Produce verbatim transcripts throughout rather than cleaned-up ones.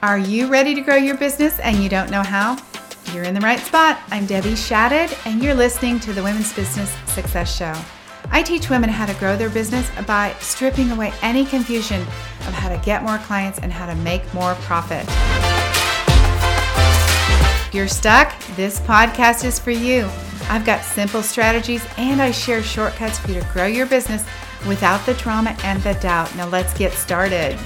Are you ready to grow your business and you don't know how? You're in the right spot. I'm Debbie Shatted, and you're listening to the Women's Business Success Show. I teach women how to grow their business by stripping away any confusion of how to get more clients and how to make more profit. If you're stuck, this podcast is for you. I've got simple strategies, and I share shortcuts for you to grow your business without the trauma and the doubt. Now let's get started.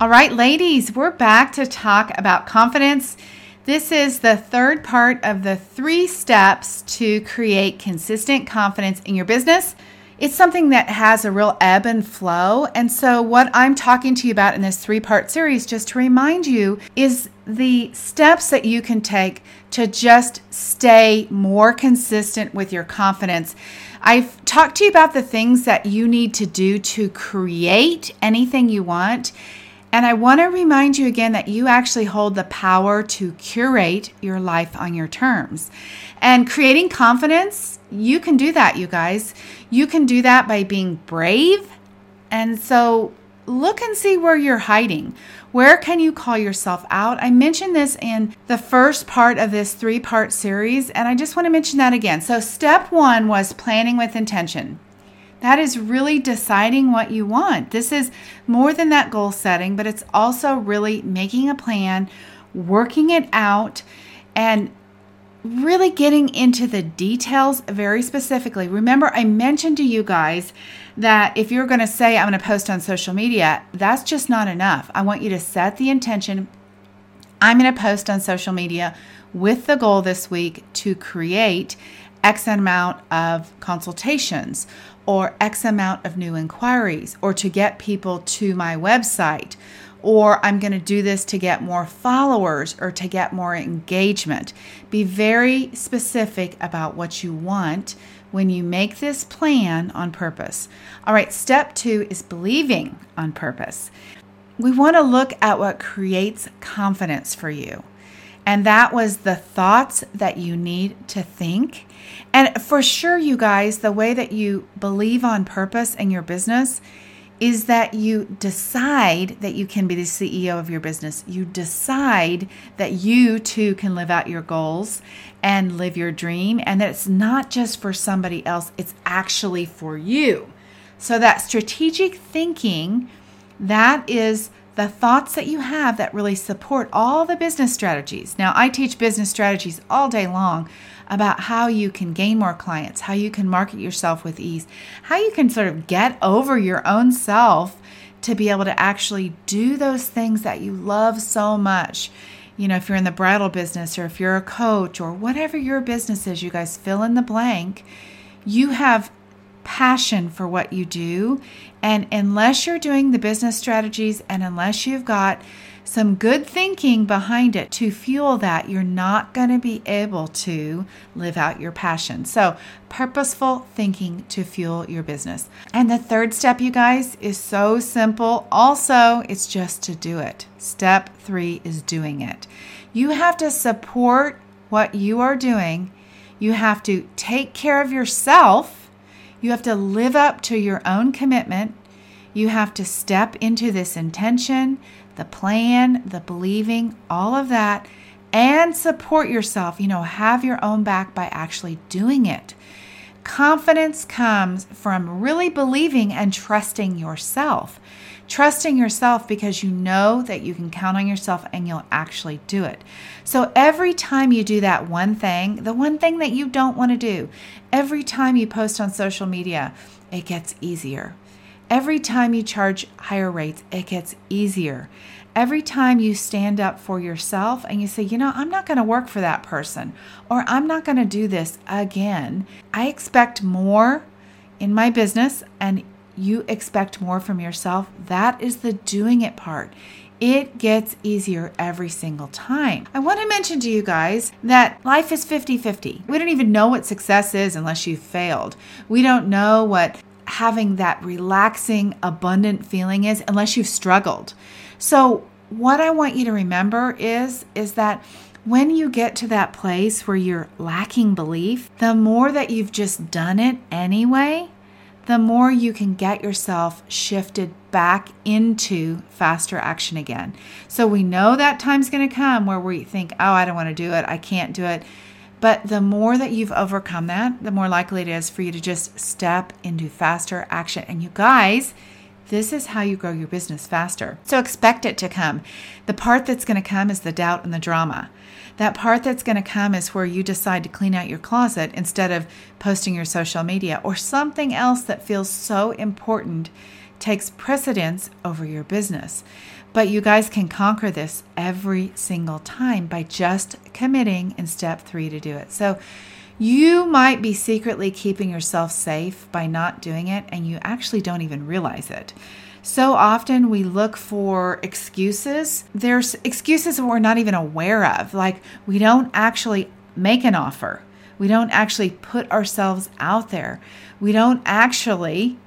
All right, ladies, we're back to talk about confidence. This is the third part of the three steps to create consistent confidence in your business. It's something that has a real ebb and flow. And so what I'm talking to you about in this three-part series, just to remind you, is the steps that you can take to just stay more consistent with your confidence. I've talked to you about the things that you need to do to create anything you want. And I want to remind you again that you actually hold the power to curate your life on your terms. And creating confidence, you can do that, you guys. You can do that by being brave. And so look and see where you're hiding. Where can you call yourself out? I mentioned this in the first part of this three-part series, and I just want to mention that again. So step one was planning with intention. That is really deciding what you want. This is more than that goal setting, but it's also really making a plan, working it out, and really getting into the details very specifically. Remember, I mentioned to you guys that if you're going to say, I'm going to post on social media, that's just not enough. I want you to set the intention. I'm going to post on social media with the goal this week to create X amount of consultations, or X amount of new inquiries, or to get people to my website, or I'm going to do this to get more followers or to get more engagement. Be very specific about what you want when you make this plan on purpose. All right, step two is believing on purpose. We want to look at what creates confidence for you. And that was the thoughts that you need to think. And for sure, you guys, the way that you believe on purpose in your business is that you decide that you can be the C E O of your business. You decide that you too can live out your goals and live your dream, and that it's not just for somebody else, it's actually for you. So that strategic thinking, that is the thoughts that you have that really support all the business strategies. Now, I teach business strategies all day long about how you can gain more clients, how you can market yourself with ease, how you can sort of get over your own self to be able to actually do those things that you love so much. You know, if you're in the bridal business, or if you're a coach, or whatever your business is, you guys fill in the blank. You have passion for what you do. And unless you're doing the business strategies, and unless you've got some good thinking behind it to fuel that, you're not going to be able to live out your passion. So purposeful thinking to fuel your business. And the third step, you guys, is so simple. Also, it's just to do it. Step three is doing it. You have to support what you are doing. You have to take care of yourself. You have to live up to your own commitment. You have to step into this intention, the plan, the believing, all of that, and support yourself. You know, have your own back by actually doing it. Confidence comes from really believing and trusting yourself. Trusting yourself because you know that you can count on yourself and you'll actually do it. So every time you do that one thing, the one thing that you don't want to do, every time you post on social media, it gets easier. Every time you charge higher rates, it gets easier. Every time you stand up for yourself and you say, you know, I'm not going to work for that person, or I'm not going to do this again. I expect more in my business, and you expect more from yourself. That is the doing it part. It gets easier every single time. I want to mention to you guys that life is fifty-fifty. We don't even know what success is unless you've failed. We don't know what having that relaxing, abundant feeling is unless you've struggled. So what I want you to remember is, is that when you get to that place where you're lacking belief, the more that you've just done it anyway, the more you can get yourself shifted back into faster action again. So we know that time's going to come where we think, oh, I don't want to do it. I can't do it. But the more that you've overcome that, the more likely it is for you to just step into faster action. And you guys, this is how you grow your business faster. So expect it to come. The part that's going to come is the doubt and the drama. That part that's going to come is where you decide to clean out your closet instead of posting your social media, or something else that feels so important takes precedence over your business. But you guys can conquer this every single time by just committing in step three to do it. So you might be secretly keeping yourself safe by not doing it, and you actually don't even realize it. So often we look for excuses. There's excuses that we're not even aware of, like we don't actually make an offer. We don't actually put ourselves out there. We don't actually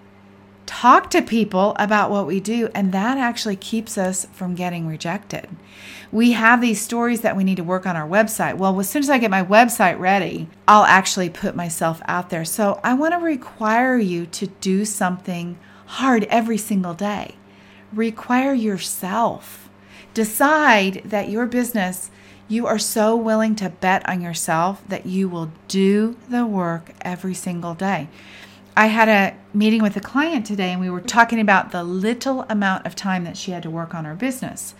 talk to people about what we do, and that actually keeps us from getting rejected. We have these stories that we need to work on our website. Well, as soon as I get my website ready, I'll actually put myself out there. So I want to require you to do something hard every single day. Require yourself. Decide that your business, you are so willing to bet on yourself that you will do the work every single day. I had a meeting with a client today, and we were talking about the little amount of time that she had to work on her business.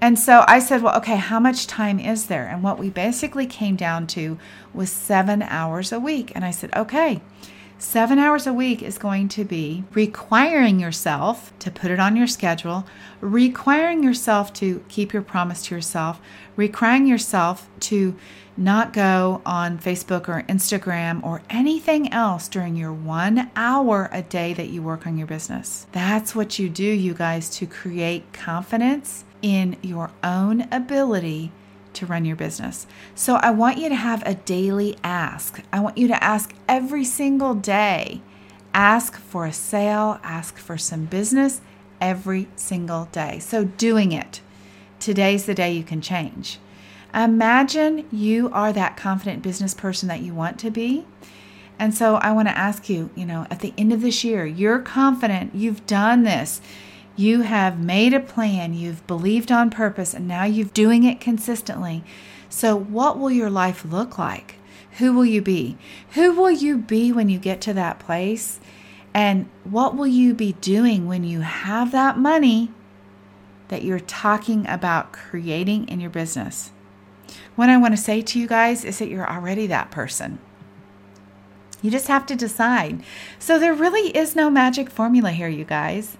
And so I said, well, okay, how much time is there? And what we basically came down to was seven hours a week. And I said, okay, seven hours a week is going to be requiring yourself to put it on your schedule, requiring yourself to keep your promise to yourself, requiring yourself to not go on Facebook or Instagram or anything else during your one hour a day that you work on your business. That's what you do, you guys, to create confidence in your own ability to run your business. So I want you to have a daily ask. I want you to ask every single day. Ask for a sale, ask for some business every single day. So doing it. Today's the day you can change. Imagine you are that confident business person that you want to be. And so I want to ask you, you know, at the end of this year, you're confident, you've done this, you have made a plan, you've believed on purpose, and now you're doing it consistently. So what will your life look like? Who will you be? Who will you be when you get to that place? And what will you be doing when you have that money that you're talking about creating in your business? What I want to say to you guys is that you're already that person. You just have to decide. So there really is no magic formula here, you guys.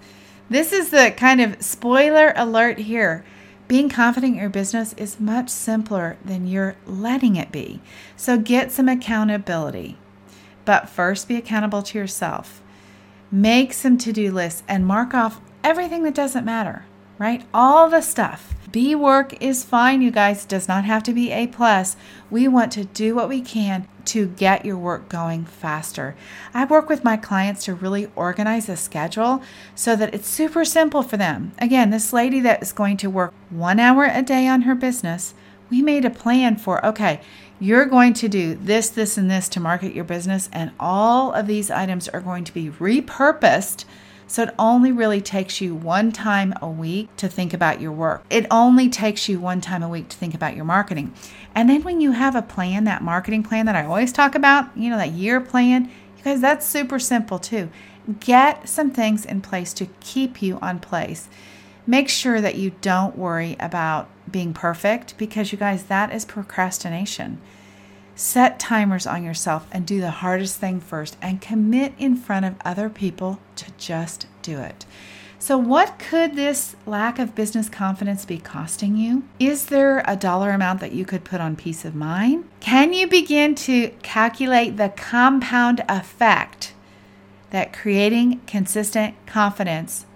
This is the kind of spoiler alert here. Being confident in your business is much simpler than you're letting it be. So get some accountability. But first, be accountable to yourself. Make some to-do lists and mark off everything that doesn't matter, right? All the stuff. B work is fine, you guys. It does not have to be A plus. We want to do what we can to get your work going faster. I work with my clients to really organize a schedule so that it's super simple for them. Again, this lady that is going to work one hour a day on her business, we made a plan for, okay, you're going to do this, this, and this to market your business, and all of these items are going to be repurposed. So it only really takes you one time a week to think about your work. It only takes you one time a week to think about your marketing. And then when you have a plan, that marketing plan that I always talk about, you know, that year plan, you guys, that's super simple too. Get some things in place to keep you on place. Make sure that you don't worry about being perfect, because you guys, that is procrastination. Set timers on yourself and do the hardest thing first, and commit in front of other people to just do it. So what could this lack of business confidence be costing you? Is there a dollar amount that you could put on peace of mind? Can you begin to calculate the compound effect that creating consistent confidence,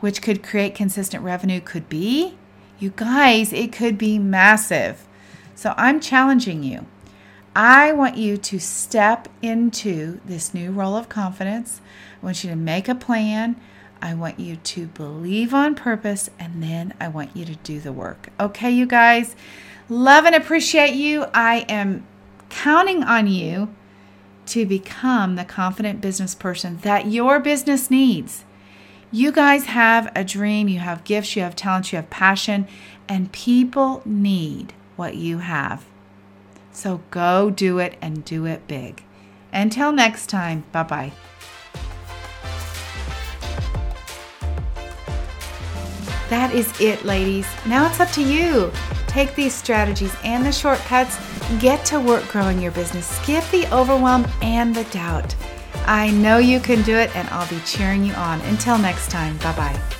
which could create consistent revenue, could be? You guys, it could be massive. So I'm challenging you. I want you to step into this new role of confidence. I want you to make a plan. I want you to believe on purpose, and then I want you to do the work. Okay, you guys, love and appreciate you. I am counting on you to become the confident business person that your business needs. You guys have a dream, you have gifts, you have talents, you have passion, and people need what you have. So go do it and do it big. Until next time, bye-bye. That is it, ladies. Now it's up to you. Take these strategies and the shortcuts. Get to work growing your business. Skip the overwhelm and the doubt. I know you can do it, and I'll be cheering you on. Until next time, bye-bye.